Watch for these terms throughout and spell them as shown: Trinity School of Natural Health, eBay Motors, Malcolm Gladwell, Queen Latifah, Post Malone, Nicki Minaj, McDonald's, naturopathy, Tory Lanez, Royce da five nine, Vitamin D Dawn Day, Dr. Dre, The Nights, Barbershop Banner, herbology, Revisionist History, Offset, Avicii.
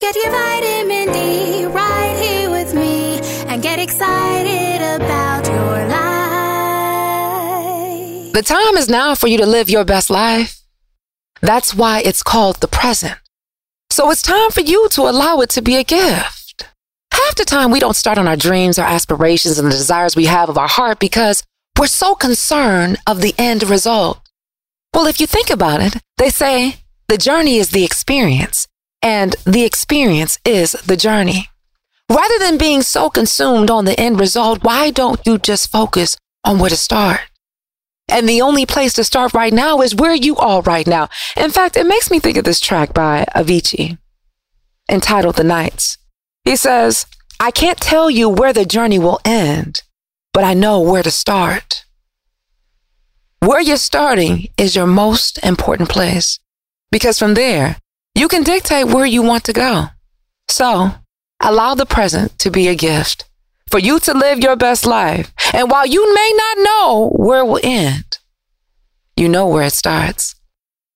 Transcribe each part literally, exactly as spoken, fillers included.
Get your vitamin D right here with me and get excited about your life. The time is now for you to live your best life. That's why it's called the present. So it's time for you to allow it to be a gift. Half the time we don't start on our dreams, our aspirations, and the desires we have of our heart because we're so concerned of the end result. Well, if you think about it, they say the journey is the experience. And the experience is the journey. Rather than being so consumed on the end result, why don't you just focus on where to start? And the only place to start right now is where you are right now. In fact, it makes me think of this track by Avicii entitled The Nights. He says, I can't tell you where the journey will end, but I know where to start. Where you're starting is your most important place, because from there, you can dictate where you want to go. So, allow the present to be a gift for you to live your best life. And while you may not know where it will end, you know where it starts.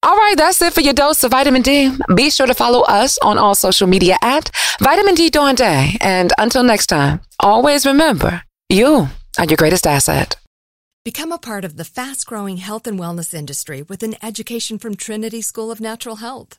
All right, that's it for your dose of vitamin D. Be sure to follow us on all social media at Vitamin D Dawn Day. And until next time, always remember, you are your greatest asset. Become a part of the fast-growing health and wellness industry with an education from Trinity School of Natural Health.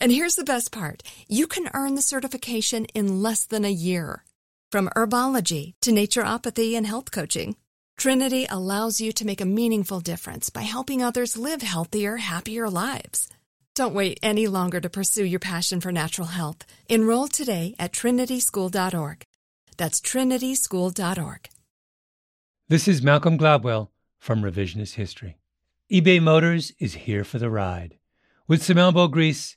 And here's the best part. You can earn the certification in less than a year. From herbology to naturopathy and health coaching, Trinity allows you to make a meaningful difference by helping others live healthier, happier lives. Don't wait any longer to pursue your passion for natural health. Enroll today at trinity school dot org. That's trinity school dot org. This is Malcolm Gladwell from Revisionist History. eBay Motors is here for the ride. With some elbow grease,